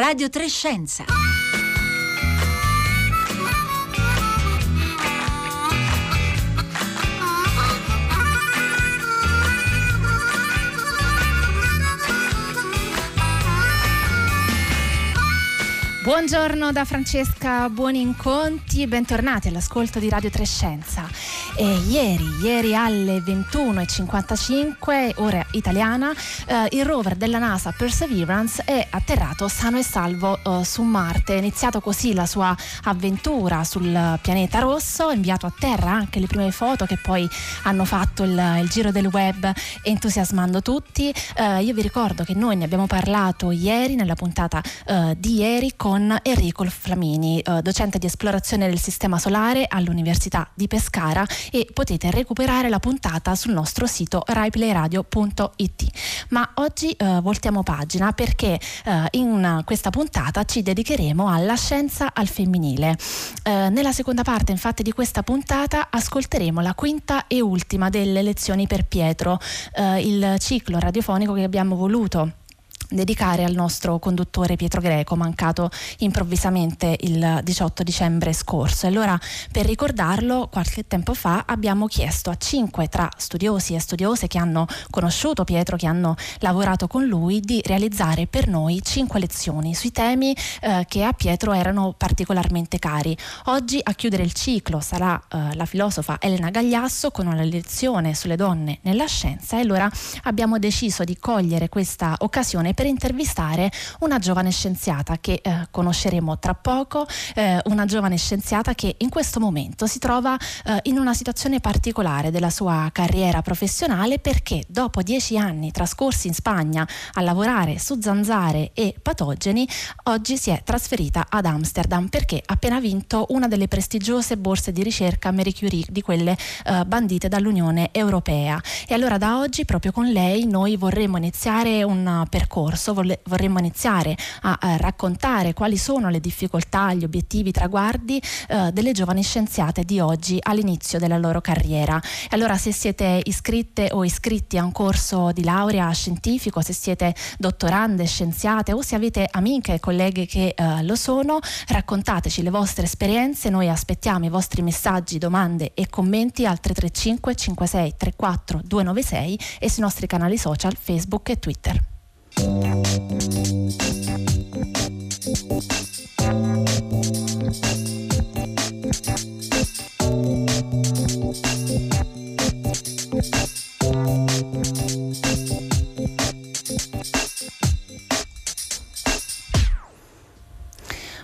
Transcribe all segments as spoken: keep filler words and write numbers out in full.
Radio tre scienza. Buongiorno da Francesca Buoninconti, bentornati all'ascolto di Radio tre scienza. E ieri, ieri alle ventuno e cinquantacinque, ora italiana, eh, il rover della NASA Perseverance è atterrato sano e salvo eh, su Marte. È iniziato così la sua avventura sul pianeta rosso, ha inviato a terra anche le prime foto che poi hanno fatto il, il giro del web, entusiasmando tutti. Eh, io vi ricordo che noi ne abbiamo parlato ieri, nella puntata eh, di ieri, con Enrico Flamini, eh, docente di esplorazione del sistema solare all'Università di Pescara, e potete recuperare la puntata sul nostro sito raiplayradio punto it. Ma oggi eh, voltiamo pagina, perché eh, in questa puntata ci dedicheremo alla scienza al femminile. Eh, nella seconda parte, infatti, di questa puntata ascolteremo la quinta e ultima delle lezioni per Pietro, eh, il ciclo radiofonico che abbiamo voluto dedicare al nostro conduttore Pietro Greco, mancato improvvisamente il diciotto dicembre scorso. E allora, per ricordarlo, qualche tempo fa abbiamo chiesto a cinque tra studiosi e studiose che hanno conosciuto Pietro, che hanno lavorato con lui, di realizzare per noi cinque lezioni sui temi eh, che a Pietro erano particolarmente cari. Oggi a chiudere il ciclo sarà eh, la filosofa Elena Gagliasso con una lezione sulle donne nella scienza, e allora abbiamo deciso di cogliere questa occasione per intervistare una giovane scienziata che eh, conosceremo tra poco, eh, una giovane scienziata che in questo momento si trova eh, in una situazione particolare della sua carriera professionale, perché dopo dieci anni trascorsi in Spagna a lavorare su zanzare e patogeni, oggi si è trasferita ad Amsterdam, perché ha appena vinto una delle prestigiose borse di ricerca Marie Curie, di quelle eh, bandite dall'Unione Europea. E allora da oggi, proprio con lei, noi vorremmo iniziare un percorso. Vorremmo iniziare a, a raccontare quali sono le difficoltà, gli obiettivi, i traguardi eh, delle giovani scienziate di oggi all'inizio della loro carriera. E allora, se siete iscritte o iscritti a un corso di laurea scientifico, se siete dottorande scienziate, o se avete amiche e colleghe che eh, lo sono, raccontateci le vostre esperienze. Noi aspettiamo i vostri messaggi, domande e commenti al tre tre cinque cinque sei tre quattro due nove sei e sui nostri canali social Facebook e Twitter.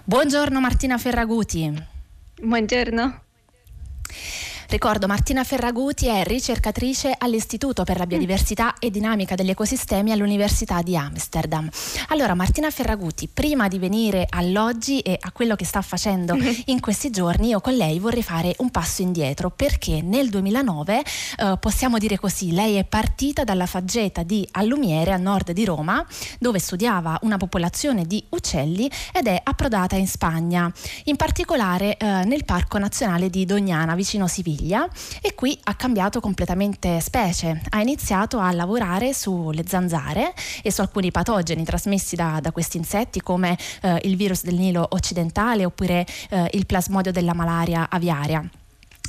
Buongiorno Martina Ferraguti. Buongiorno. Ricordo, Martina Ferraguti è ricercatrice all'Istituto per la Biodiversità e Dinamica degli Ecosistemi all'Università di Amsterdam. Allora, Martina Ferraguti, prima di venire all'oggi e a quello che sta facendo in questi giorni, io con lei vorrei fare un passo indietro, perché nel duemilanove, eh, possiamo dire così, lei è partita dalla faggeta di Allumiere, a nord di Roma, dove studiava una popolazione di uccelli, ed è approdata in Spagna, in particolare eh, nel Parco Nazionale di Doñana, vicino Siviglia. E qui ha cambiato completamente specie, ha iniziato a lavorare sulle zanzare e su alcuni patogeni trasmessi da, da questi insetti, come eh, il virus del Nilo occidentale oppure eh, il plasmodio della malaria aviaria.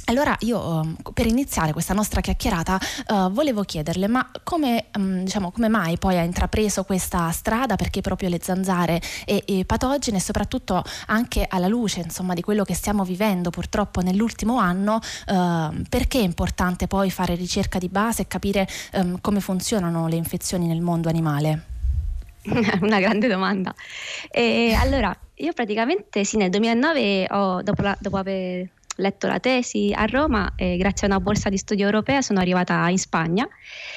Allora io, per iniziare questa nostra chiacchierata, eh, volevo chiederle ma come, diciamo, come mai poi ha intrapreso questa strada, perché proprio le zanzare e i patogeni, e soprattutto anche alla luce, insomma, di quello che stiamo vivendo purtroppo nell'ultimo anno, eh, perché è importante poi fare ricerca di base e capire eh, come funzionano le infezioni nel mondo animale? Una grande domanda. Eh, allora, io praticamente sì, nel duemilanove ho, dopo, la, dopo aver letto la tesi a Roma, eh, grazie a una borsa di studio europea sono arrivata in Spagna,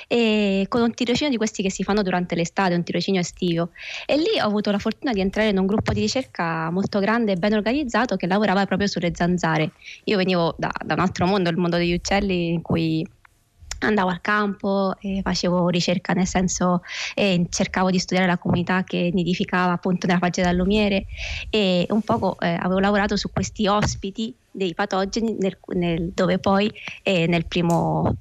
e con un tirocinio di questi che si fanno durante l'estate, un tirocinio estivo, e lì ho avuto la fortuna di entrare in un gruppo di ricerca molto grande e ben organizzato che lavorava proprio sulle zanzare. Io venivo da, da un altro mondo, il mondo degli uccelli, in cui andavo al campo e facevo ricerca, nel senso eh, cercavo di studiare la comunità che nidificava appunto nella faggeta dell'Allumiere, e un poco eh, avevo lavorato su questi ospiti dei patogeni nel, nel, dove poi eh, nel primo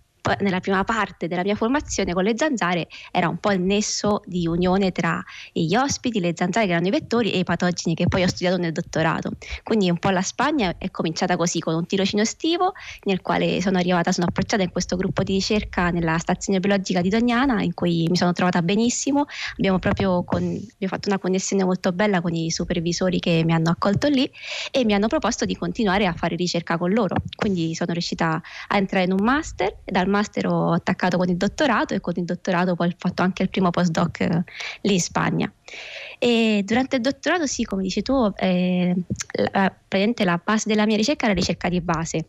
nella prima parte della mia formazione con le zanzare era un po' il nesso di unione tra gli ospiti, le zanzare che erano i vettori e i patogeni che poi ho studiato nel dottorato. Quindi un po' la Spagna è cominciata così, con un tirocinio estivo nel quale sono arrivata, sono approcciata in questo gruppo di ricerca nella stazione biologica di Doñana, in cui mi sono trovata benissimo. Abbiamo proprio con, abbiamo fatto una connessione molto bella con i supervisori che mi hanno accolto lì e mi hanno proposto di continuare a fare ricerca con loro. Quindi sono riuscita a entrare in un master, e dal master ho attaccato con il dottorato e con il dottorato poi ho fatto anche il primo postdoc eh, lì in Spagna. E durante il dottorato, sì, come dici tu, eh, la, praticamente la base della mia ricerca era la ricerca di base,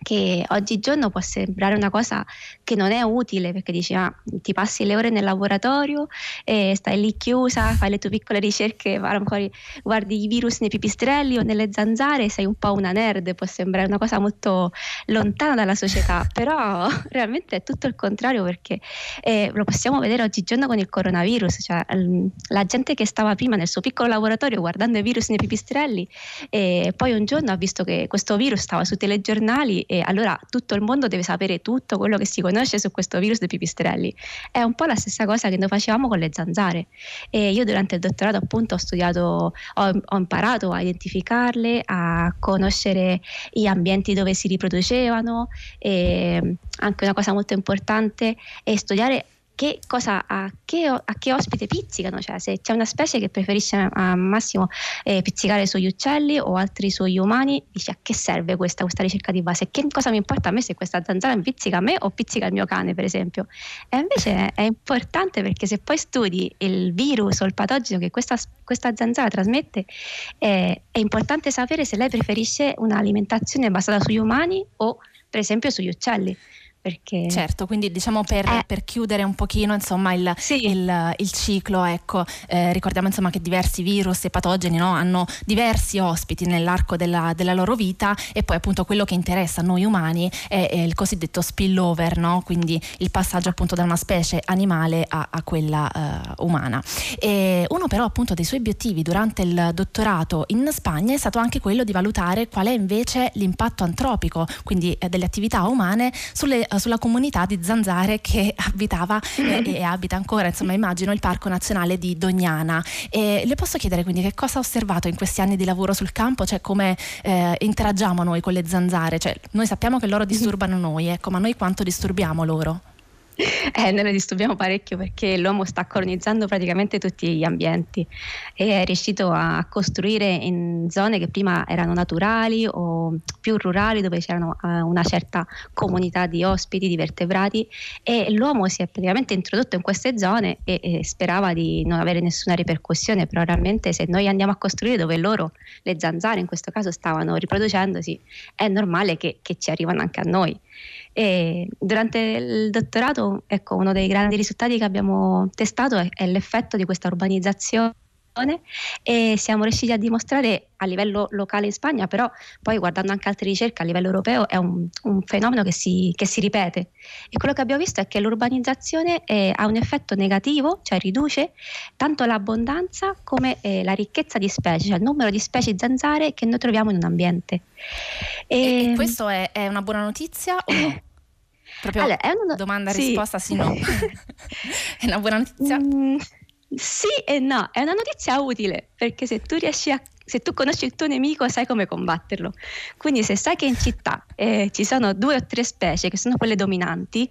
che oggigiorno può sembrare una cosa che non è utile, perché dici ah, ti passi le ore nel laboratorio e stai lì chiusa, fai le tue piccole ricerche, guardi i virus nei pipistrelli o nelle zanzare, sei un po' una nerd, può sembrare una cosa molto lontana dalla società, però realmente è tutto il contrario, perché eh, lo possiamo vedere oggigiorno con il coronavirus, cioè la gente che stava prima nel suo piccolo laboratorio guardando i virus nei pipistrelli e poi un giorno ha visto che questo virus stava sui telegiornali e allora tutto il mondo deve sapere tutto quello che si conosce su questo virus dei pipistrelli. È un po' la stessa cosa che noi facevamo con le zanzare, e io durante il dottorato appunto ho studiato, ho, ho imparato a identificarle, a conoscere gli ambienti dove si riproducevano, e anche una cosa molto importante è studiare che cosa, a che, a che ospite pizzicano, cioè se c'è una specie che preferisce al massimo eh, pizzicare sugli uccelli o altri sugli umani, dici a che serve questa, questa ricerca di base, che cosa mi importa a me se questa zanzara pizzica a me o pizzica il mio cane, per esempio. E invece è, è importante, perché se poi studi il virus o il patogeno che questa, questa zanzara trasmette, eh, è importante sapere se lei preferisce un'alimentazione basata sugli umani o per esempio sugli uccelli. Perché certo, quindi diciamo per, eh. per chiudere un pochino insomma il, sì. il, il ciclo, ecco, eh, ricordiamo insomma che diversi virus e patogeni, no, hanno diversi ospiti nell'arco della, della loro vita, e poi appunto quello che interessa a noi umani è, è il cosiddetto spillover, no? Quindi il passaggio appunto da una specie animale a, a quella uh, umana. E uno però appunto dei suoi obiettivi durante il dottorato in Spagna è stato anche quello di valutare qual è invece l'impatto antropico, quindi eh, delle attività umane sulle sulla comunità di zanzare che abitava eh, e abita ancora, insomma immagino, il Parco Nazionale di Doñana. E le posso chiedere quindi che cosa ha osservato in questi anni di lavoro sul campo, cioè come eh, interagiamo noi con le zanzare, cioè noi sappiamo che loro disturbano noi, ecco, ma noi quanto disturbiamo loro? Eh, noi ne disturbiamo parecchio, perché l'uomo sta colonizzando praticamente tutti gli ambienti e è riuscito a costruire in zone che prima erano naturali o più rurali, dove c'erano eh, una certa comunità di ospiti, di vertebrati, e l'uomo si è praticamente introdotto in queste zone e, e sperava di non avere nessuna ripercussione, però realmente se noi andiamo a costruire dove loro, le zanzare in questo caso, stavano riproducendosi, è normale che, che ci arrivano anche a noi. E durante il dottorato, ecco, uno dei grandi risultati che abbiamo testato è, è l'effetto di questa urbanizzazione, e siamo riusciti a dimostrare a livello locale in Spagna, però poi guardando anche altre ricerche a livello europeo è un, un fenomeno che si, che si ripete, e quello che abbiamo visto è che l'urbanizzazione eh, ha un effetto negativo, cioè riduce tanto l'abbondanza come eh, la ricchezza di specie, cioè il numero di specie zanzare che noi troviamo in un ambiente. E, e questo è, è una buona notizia o no? Proprio allora, è una domanda sì. risposta sì no è una buona notizia? Mm, sì e no, è una notizia utile, perché se tu riesci a se tu conosci il tuo nemico sai come combatterlo, quindi se sai che in città eh, ci sono due o tre specie che sono quelle dominanti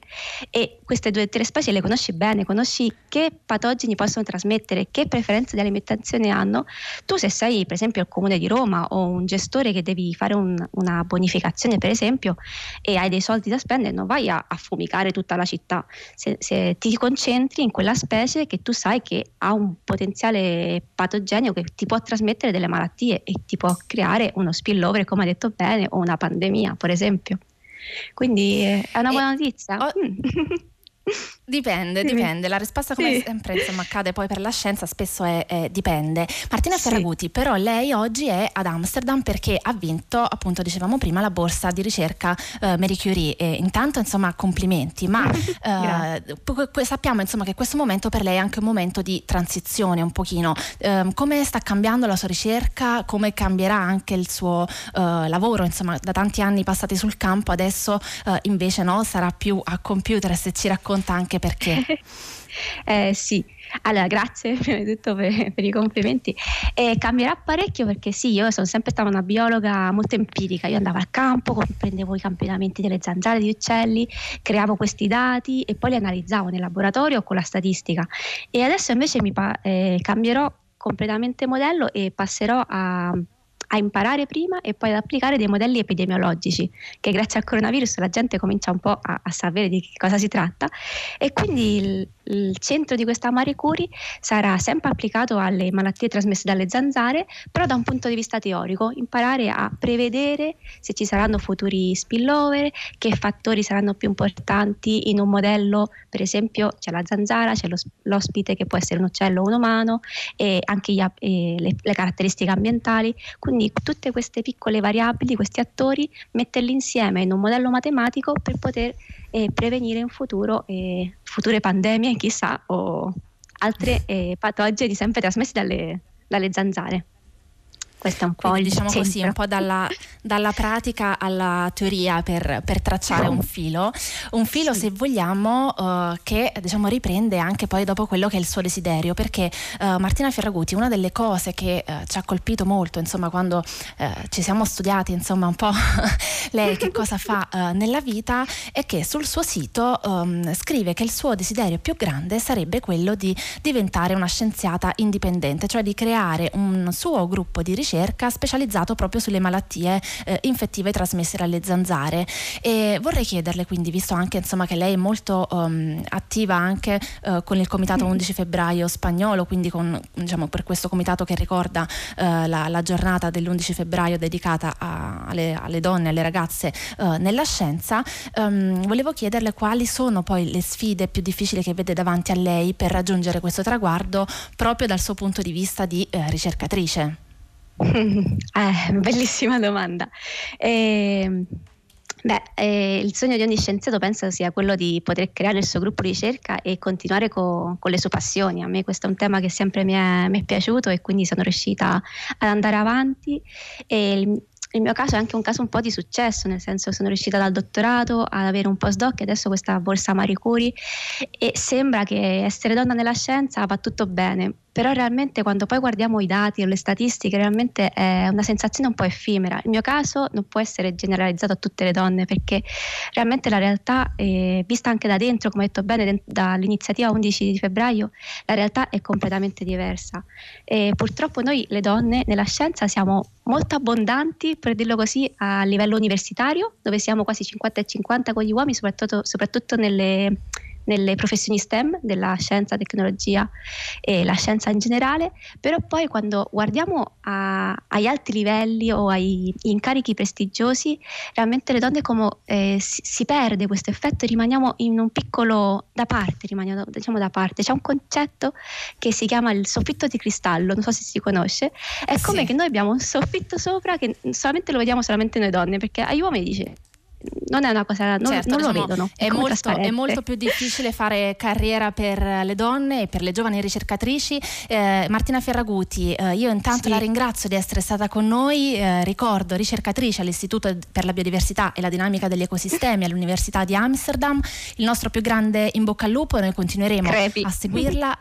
e queste due o tre specie le conosci bene, conosci che patogeni possono trasmettere, che preferenze di alimentazione hanno, tu se sei per esempio il comune di Roma o un gestore che devi fare un, una bonificazione per esempio e hai dei soldi da spendere, non vai a, a fumicare tutta la città, se, se ti concentri in quella specie che tu sai che ha un potenziale patogenio che ti può trasmettere delle malattie e ti può creare uno spillover, come ha detto bene, o una pandemia per esempio. Quindi è una buona e notizia. Ho... Dipende, sì. dipende. La risposta, come sì. sempre, insomma, accade poi per la scienza, spesso è, è dipende. Martina Ferraguti, sì. però lei oggi è ad Amsterdam perché ha vinto, appunto, dicevamo prima, la borsa di ricerca eh, Marie Curie. E intanto, insomma, complimenti, ma eh, p- sappiamo, insomma, che questo momento per lei è anche un momento di transizione un pochino. Eh, come sta cambiando la sua ricerca? Come cambierà anche il suo eh, lavoro? Insomma, da tanti anni passati sul campo, adesso eh, invece no, sarà più a computer, se ci racconta anche perché. eh, sì, allora grazie prima di tutto per, per i complimenti. Eh, cambierà parecchio perché sì, io sono sempre stata una biologa molto empirica, io andavo al campo, comprendevo i campionamenti delle zanzare, degli uccelli, creavo questi dati e poi li analizzavo nel laboratorio con la statistica, e adesso invece mi pa- eh, cambierò completamente modello e passerò a a imparare prima e poi ad applicare dei modelli epidemiologici, che grazie al coronavirus la gente comincia un po' a, a sapere di che cosa si tratta, e quindi il, il centro di questa Marie Curie sarà sempre applicato alle malattie trasmesse dalle zanzare, però da un punto di vista teorico, imparare a prevedere se ci saranno futuri spillover, che fattori saranno più importanti in un modello. Per esempio c'è la zanzara, c'è l'ospite che può essere un uccello o un umano, e anche gli, e le, le caratteristiche ambientali, quindi Quindi tutte queste piccole variabili, questi attori, metterli insieme in un modello matematico per poter eh, prevenire in futuro eh, future pandemie, chissà, o altre eh, patogeni sempre trasmessi dalle, dalle zanzare. Questo è un po', quindi, diciamo così, un po' dalla, dalla pratica alla teoria per, per tracciare un filo, un filo sì. se vogliamo uh, che, diciamo, riprende anche poi dopo quello che è il suo desiderio, perché uh, Martina Ferraguti, una delle cose che uh, ci ha colpito molto, insomma, quando uh, ci siamo studiati, insomma, un po' lei che cosa fa uh, nella vita, è che sul suo sito um, scrive che il suo desiderio più grande sarebbe quello di diventare una scienziata indipendente, cioè di creare un suo gruppo di ricerca ricerca specializzato proprio sulle malattie eh, infettive trasmesse dalle zanzare. E vorrei chiederle, quindi, visto anche, insomma, che lei è molto um, attiva anche uh, con il comitato undici febbraio spagnolo, quindi con, diciamo, per questo comitato che ricorda uh, la, la giornata dell'undici febbraio dedicata a, alle, alle donne, alle ragazze uh, nella scienza, um, volevo chiederle quali sono poi le sfide più difficili che vede davanti a lei per raggiungere questo traguardo proprio dal suo punto di vista di eh, ricercatrice. Eh, bellissima domanda. Eh, beh, eh, il sogno di ogni scienziato penso sia quello di poter creare il suo gruppo di ricerca e continuare co- con le sue passioni. A me questo è un tema che sempre mi è, mi è piaciuto, e quindi sono riuscita ad andare avanti, e il, il mio caso è anche un caso un po' di successo, nel senso che sono riuscita dal dottorato ad avere un postdoc e adesso questa borsa Marie Curie, e sembra che essere donna nella scienza va tutto bene. Però realmente quando poi guardiamo i dati o le statistiche, realmente è una sensazione un po' effimera. Il mio caso non può essere generalizzato a tutte le donne, perché realmente la realtà, eh, vista anche da dentro, come ho detto bene, dall'iniziativa undici di febbraio, la realtà è completamente diversa. E purtroppo noi le donne nella scienza siamo molto abbondanti, per dirlo così, a livello universitario, dove siamo quasi cinquanta e cinquanta con gli uomini, soprattutto, soprattutto nelle... nelle professioni STEM, della scienza, tecnologia e la scienza in generale. Però poi quando guardiamo a, agli alti livelli o agli incarichi prestigiosi, realmente le donne come eh, si, si perde questo effetto, e rimaniamo in un piccolo da parte, rimaniamo diciamo da parte. C'è un concetto che si chiama il soffitto di cristallo, non so se si conosce, è sì. come che noi abbiamo un soffitto sopra che solamente lo vediamo solamente noi donne, perché agli uomini dice non è una cosa, non, certo, non lo diciamo, vedono. È molto, è molto più difficile fare carriera per le donne e per le giovani ricercatrici. eh, Martina Ferraguti, eh, io intanto sì. la ringrazio di essere stata con noi. Eh, ricordo, ricercatrice all'Istituto per la Biodiversità e la Dinamica degli Ecosistemi all'Università di Amsterdam. Il nostro più grande in bocca al lupo, noi continueremo Crepi. a seguirla.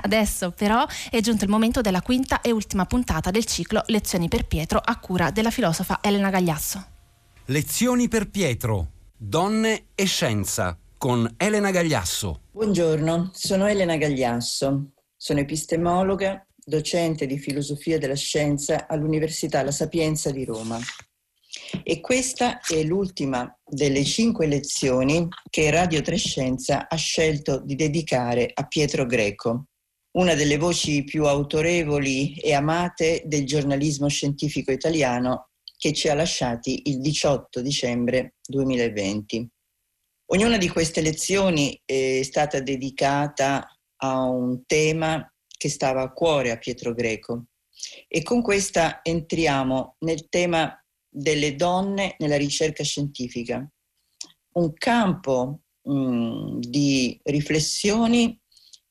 Adesso però è giunto il momento della quinta e ultima puntata del ciclo Lezioni per Pietro, a cura della filosofa Elena Gagliasso. Lezioni per Pietro, donne e scienza, con Elena Gagliasso. Buongiorno, sono Elena Gagliasso, sono epistemologa, docente di filosofia della scienza all'Università La Sapienza di Roma. E questa è l'ultima delle cinque lezioni che Radio tre scienza ha scelto di dedicare a Pietro Greco, una delle voci più autorevoli e amate del giornalismo scientifico italiano, che ci ha lasciati il diciotto dicembre duemilaventi. Ognuna di queste lezioni è stata dedicata a un tema che stava a cuore a Pietro Greco, e con questa entriamo nel tema delle donne nella ricerca scientifica, un campo mh, di riflessioni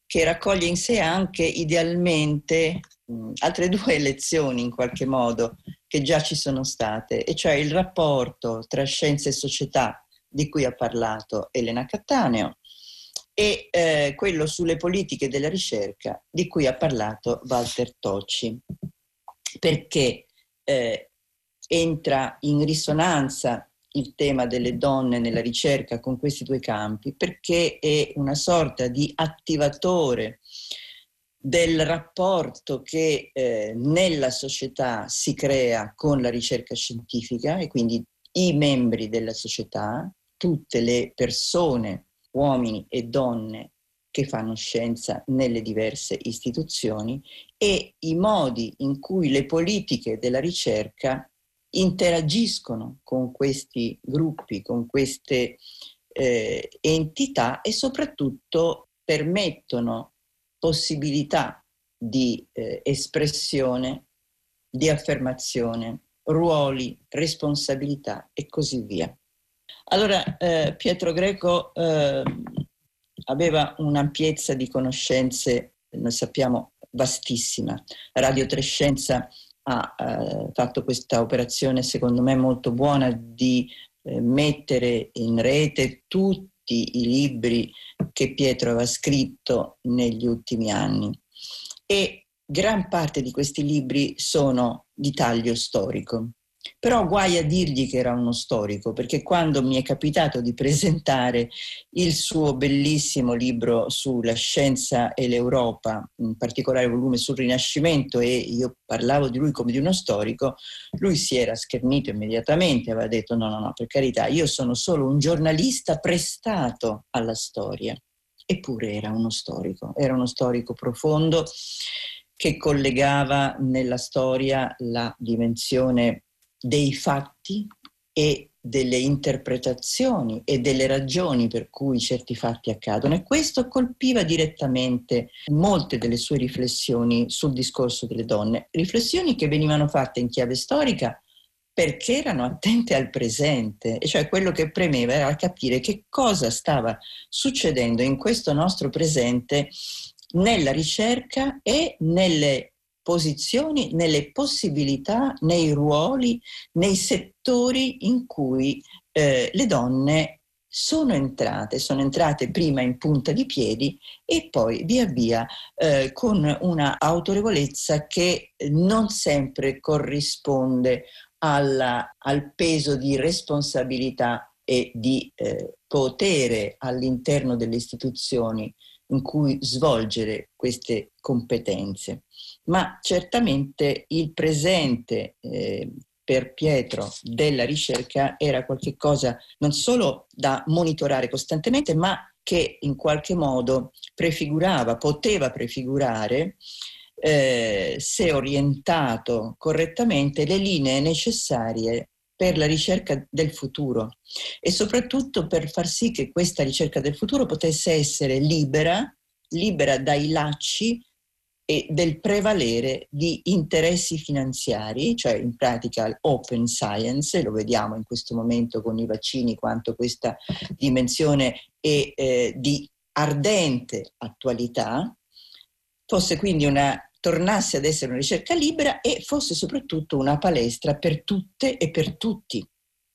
che raccoglie in sé anche idealmente mh, altre due lezioni in qualche modo che già ci sono state, e cioè il rapporto tra scienza e società di cui ha parlato Elena Cattaneo e eh, quello sulle politiche della ricerca di cui ha parlato Walter Tocci, perché eh, entra in risonanza il tema delle donne nella ricerca con questi due campi, perché è una sorta di attivatore del rapporto che eh, nella società si crea con la ricerca scientifica, e quindi i membri della società, tutte le persone, uomini e donne che fanno scienza nelle diverse istituzioni, e i modi in cui le politiche della ricerca interagiscono con questi gruppi, con queste eh, entità, e soprattutto permettono possibilità di eh, espressione, di affermazione, ruoli, responsabilità e così via. Allora eh, Pietro Greco eh, aveva un'ampiezza di conoscenze, noi sappiamo, vastissima. Radio tre scienza ha eh, fatto questa operazione, secondo me molto buona, di eh, mettere in rete tutti i libri che Pietro aveva scritto negli ultimi anni, e gran parte di questi libri sono di taglio storico. Però guai a dirgli che era uno storico, perché quando mi è capitato di presentare il suo bellissimo libro sulla scienza e l'Europa, in particolare il volume sul Rinascimento, e io parlavo di lui come di uno storico, lui si era schernito immediatamente, aveva detto no, no, no, per carità, io sono solo un giornalista prestato alla storia. Eppure era uno storico, era uno storico profondo che collegava nella storia la dimensione dei fatti e delle interpretazioni e delle ragioni per cui certi fatti accadono, e questo colpiva direttamente molte delle sue riflessioni sul discorso delle donne, riflessioni che venivano fatte in chiave storica perché erano attente al presente, e cioè quello che premeva era capire che cosa stava succedendo in questo nostro presente nella ricerca e nelle posizioni, nelle possibilità, nei ruoli, nei settori in cui eh, le donne sono entrate, sono entrate prima in punta di piedi e poi via via eh, con una autorevolezza che non sempre corrisponde alla, al peso di responsabilità e di eh, potere all'interno delle istituzioni in cui svolgere queste competenze. Ma certamente il presente eh, per Pietro della ricerca era qualche cosa non solo da monitorare costantemente, ma che in qualche modo prefigurava, poteva prefigurare, eh, se orientato correttamente, le linee necessarie per la ricerca del futuro, e soprattutto per far sì che questa ricerca del futuro potesse essere libera, libera dai lacci e del prevalere di interessi finanziari, cioè in pratica l'open science. Lo vediamo in questo momento con i vaccini quanto questa dimensione è eh, di ardente attualità. Fosse quindi una, tornasse ad essere una ricerca libera e fosse soprattutto una palestra per tutte e per tutti.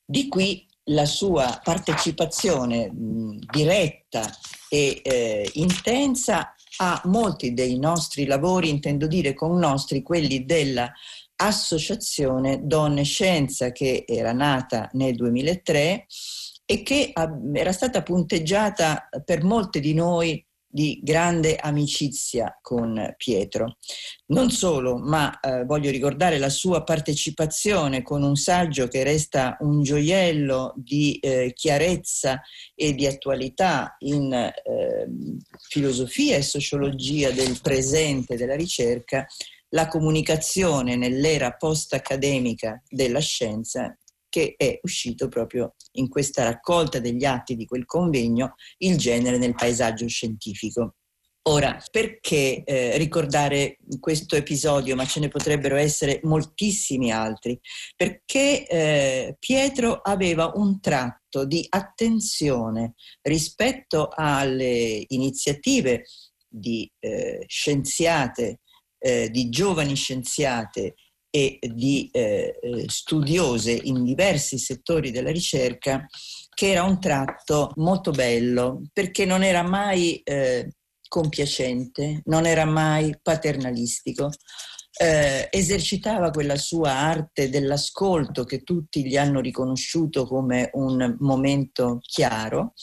Di qui la sua partecipazione mh, diretta e eh, intensa a molti dei nostri lavori, intendo dire con nostri, quelli della Associazione Donne Scienza, che era nata nel duemilatré e che era stata punteggiata per molte di noi di grande amicizia con Pietro. Non solo, ma eh, voglio ricordare la sua partecipazione con un saggio che resta un gioiello di eh, chiarezza e di attualità in eh, filosofia e sociologia del presente della ricerca, La comunicazione nell'era post-accademica della scienza, che è uscito proprio in questa raccolta degli atti di quel convegno, Il genere nel paesaggio scientifico. Ora, perché eh, ricordare questo episodio, ma ce ne potrebbero essere moltissimi altri? Perché eh, Pietro aveva un tratto di attenzione rispetto alle iniziative di eh, scienziate, eh, di giovani scienziate e di eh, studiose in diversi settori della ricerca, che era un tratto molto bello, perché non era mai... Eh, compiacente, non era mai paternalistico, eh, esercitava quella sua arte dell'ascolto che tutti gli hanno riconosciuto come un momento chiaro,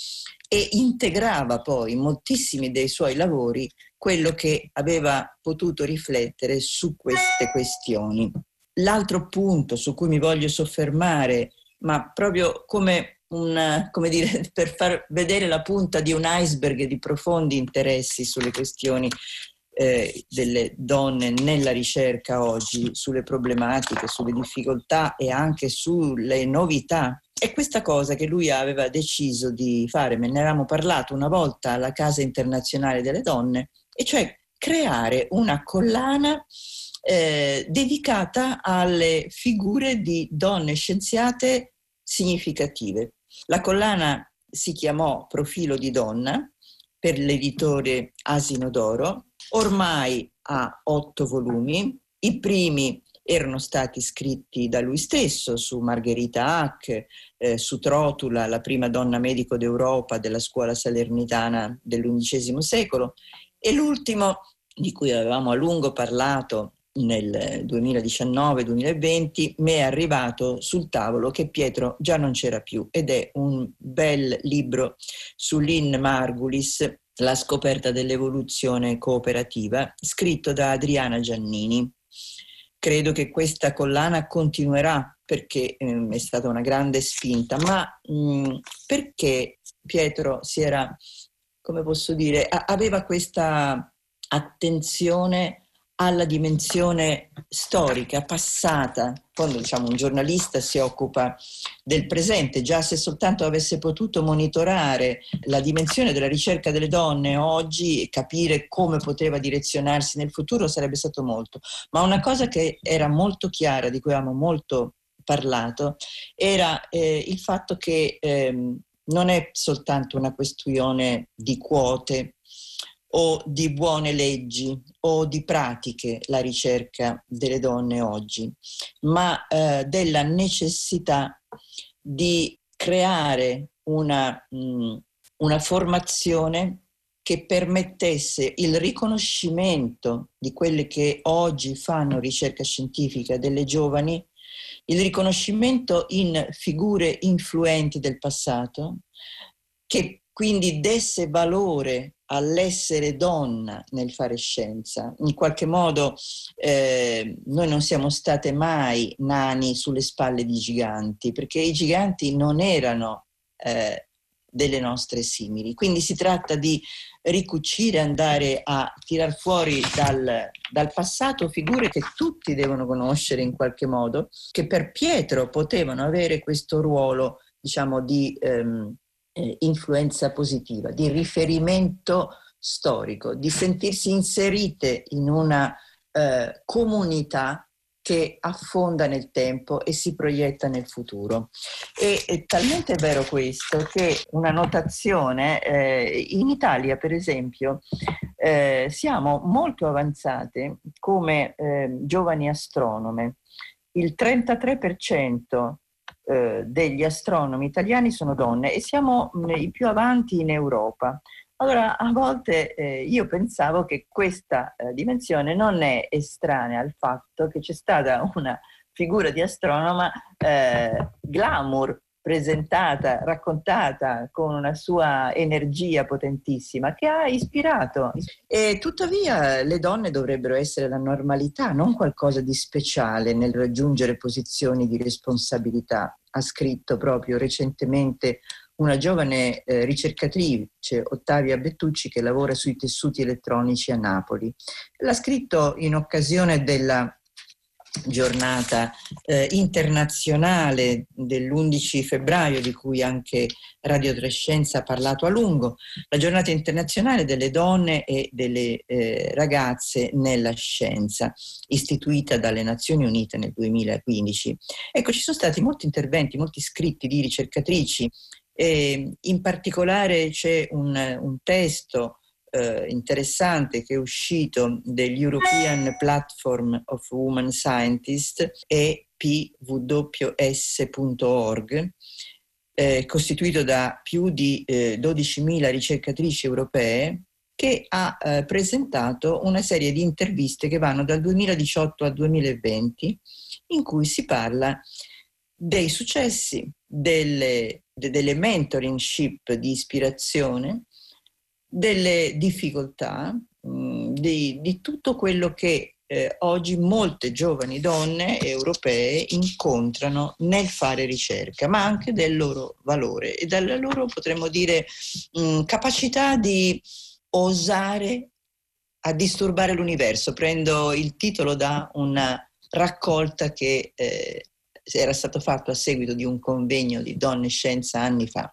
e integrava poi moltissimi dei suoi lavori quello che aveva potuto riflettere su queste questioni. L'altro punto su cui mi voglio soffermare, ma proprio come Un, come dire, per far vedere la punta di un iceberg di profondi interessi sulle questioni eh, delle donne nella ricerca oggi, sulle problematiche, sulle difficoltà e anche sulle novità. E questa cosa che lui aveva deciso di fare, me ne eravamo parlato una volta alla Casa Internazionale delle Donne, e cioè creare una collana eh, dedicata alle figure di donne scienziate significative. La collana si chiamò Profilo di Donna, per l'editore Asino d'Oro, ormai ha otto volumi. I primi erano stati scritti da lui stesso su Margherita Hack, eh, su Trotula, la prima donna medico d'Europa della scuola salernitana dell'undicesimo secolo, e l'ultimo, di cui avevamo a lungo parlato nel duemiladiciannove duemilaventi, mi è arrivato sul tavolo che Pietro già non c'era più, ed è un bel libro su Lynn Margulis, La scoperta dell'evoluzione cooperativa, scritto da Adriana Giannini. Credo che questa collana continuerà, perché ehm, è stata una grande spinta, ma mh, perché Pietro si era, come posso dire, a- aveva questa attenzione alla dimensione storica, passata. Quando, diciamo, un giornalista si occupa del presente, già se soltanto avesse potuto monitorare la dimensione della ricerca delle donne oggi e capire come poteva direzionarsi nel futuro, sarebbe stato molto. Ma una cosa che era molto chiara, di cui avevamo molto parlato, era eh, il fatto che ehm, non è soltanto una questione di quote o di buone leggi o di pratiche la ricerca delle donne oggi, ma eh, della necessità di creare una, mh, una formazione che permettesse il riconoscimento di quelle che oggi fanno ricerca scientifica, delle giovani, il riconoscimento in figure influenti del passato, che quindi desse valore all'essere donna nel fare scienza. In qualche modo eh, noi non siamo state mai nani sulle spalle di giganti, perché i giganti non erano eh, delle nostre simili. Quindi si tratta di ricucire, andare a tirar fuori dal, dal passato figure che tutti devono conoscere in qualche modo, che per Pietro potevano avere questo ruolo, diciamo, di... Ehm, Eh, influenza positiva, di riferimento storico, di sentirsi inserite in una eh, comunità che affonda nel tempo e si proietta nel futuro. E è talmente vero questo che una notazione, eh, in Italia per esempio eh, siamo molto avanzate come eh, giovani astronome. Il trentatré per cento degli astronomi italiani sono donne e siamo i più avanti in Europa. Allora, a volte eh, io pensavo che questa eh, dimensione non è estranea al fatto che c'è stata una figura di astronoma eh, glamour, presentata, raccontata con una sua energia potentissima che ha ispirato. E tuttavia le donne dovrebbero essere la normalità, non qualcosa di speciale nel raggiungere posizioni di responsabilità. Ha scritto proprio recentemente una giovane eh, ricercatrice, Ottavia Bettucci, che lavora sui tessuti elettronici a Napoli. L'ha scritto in occasione della giornata eh, internazionale dell'undici febbraio, di cui anche Radio tre scienza ha parlato a lungo, la giornata internazionale delle donne e delle eh, ragazze nella scienza, istituita dalle Nazioni Unite nel duemilaquindici. Ecco, ci sono stati molti interventi, molti scritti di ricercatrici, e in particolare c'è un, un testo interessante che è uscito degli European Platform of Women Scientists e P W S punto org, eh, costituito da più di eh, dodicimila ricercatrici europee, che ha eh, presentato una serie di interviste che vanno dal duemiladiciotto al duemilaventi, in cui si parla dei successi, delle, de, delle mentorship di ispirazione, delle difficoltà, mh, di, di tutto quello che eh, oggi molte giovani donne europee incontrano nel fare ricerca, ma anche del loro valore e della loro, potremmo dire, mh, capacità di osare a disturbare l'universo. Prendo il titolo da una raccolta che eh, era stato fatto a seguito di un convegno di Donne Scienza anni fa.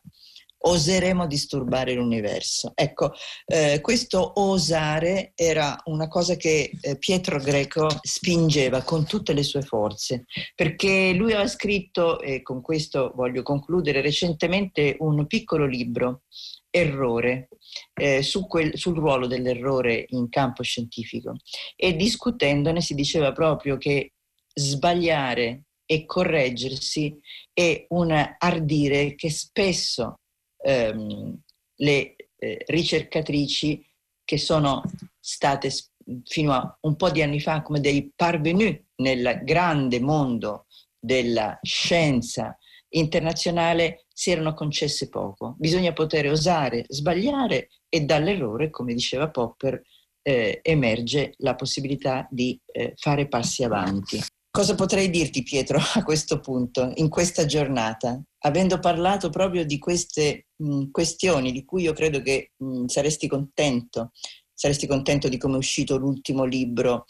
Oseremo disturbare l'universo. Ecco, eh, questo osare era una cosa che eh, Pietro Greco spingeva con tutte le sue forze, perché lui aveva scritto, e con questo voglio concludere, recentemente un piccolo libro, Errore, eh, su quel, sul ruolo dell'errore in campo scientifico, e discutendone si diceva proprio che sbagliare e correggersi è un ardire che spesso Ehm, le eh, ricercatrici, che sono state fino a un po' di anni fa come dei parvenus nel grande mondo della scienza internazionale, si erano concesse poco. Bisogna poter osare, sbagliare, e dall'errore, come diceva Popper, eh, emerge la possibilità di eh, fare passi avanti. Cosa potrei dirti, Pietro, a questo punto, in questa giornata, avendo parlato proprio di queste mh, questioni di cui io credo che mh, saresti contento, saresti contento di come è uscito l'ultimo libro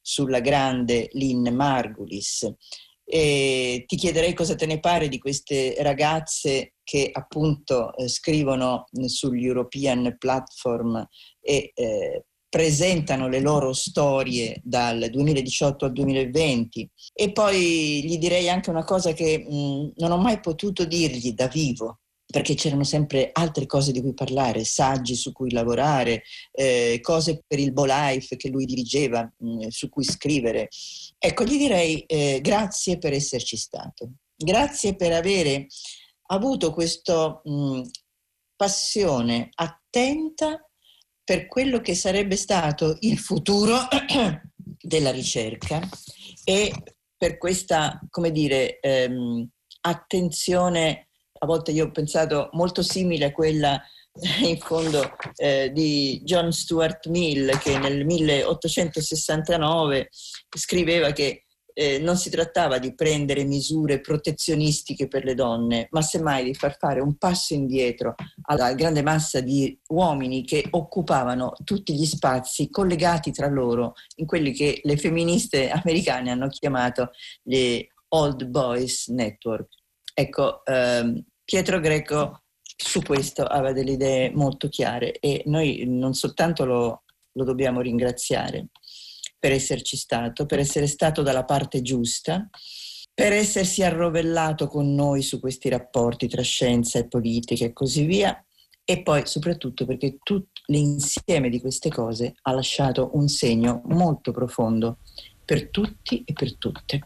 sulla grande Lynn Margulis. E ti chiederei cosa te ne pare di queste ragazze che appunto eh, scrivono sugli European Platform e eh, presentano le loro storie dal duemiladiciotto al duemilaventi. E poi gli direi anche una cosa che mh, non ho mai potuto dirgli da vivo, perché c'erano sempre altre cose di cui parlare, saggi su cui lavorare, eh, cose per il BoLife che lui dirigeva, mh, su cui scrivere. Ecco, gli direi eh, grazie per esserci stato, grazie per avere avuto questa passione attenta per quello che sarebbe stato il futuro della ricerca e per questa, come dire, ehm, attenzione, a volte io ho pensato molto simile a quella in fondo eh, di John Stuart Mill, che nel milleottocentosessantanove scriveva che eh, non si trattava di prendere misure protezionistiche per le donne, ma semmai di far fare un passo indietro alla grande massa di uomini che occupavano tutti gli spazi collegati tra loro in quelli che le femministe americane hanno chiamato le Old Boys Network. Ecco, ehm, Pietro Greco su questo aveva delle idee molto chiare, e noi non soltanto lo, lo dobbiamo ringraziare per esserci stato, per essere stato dalla parte giusta, per essersi arrovellato con noi su questi rapporti tra scienza e politica e così via, e poi soprattutto perché tutto l'insieme di queste cose ha lasciato un segno molto profondo per tutti e per tutte.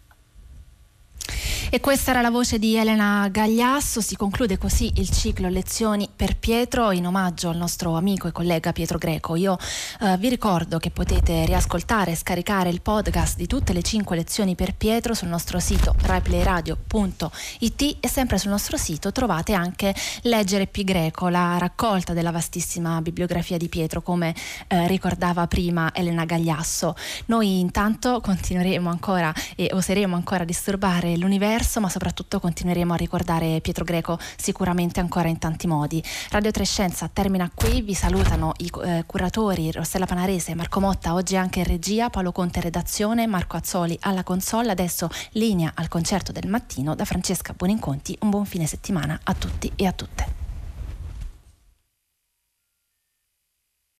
E questa era la voce di Elena Gagliasso. Si conclude così il ciclo Lezioni per Pietro, in omaggio al nostro amico e collega Pietro Greco. Io eh, vi ricordo che potete riascoltare e scaricare il podcast di tutte le cinque lezioni per Pietro sul nostro sito raiplayradio punto it, e sempre sul nostro sito trovate anche Leggere P. Greco, la raccolta della vastissima bibliografia di Pietro, come eh, ricordava prima Elena Gagliasso. Noi intanto continueremo ancora e oseremo ancora disturbare l'universo perso, ma soprattutto continueremo a ricordare Pietro Greco sicuramente ancora in tanti modi. Radio tre scienza termina qui, vi salutano i eh, curatori Rossella Panarese, Marco Motta oggi anche in regia, Paolo Conte redazione, Marco Azzoli alla console. Adesso linea al concerto del mattino da Francesca Buoninconti. Un buon fine settimana a tutti e a tutte.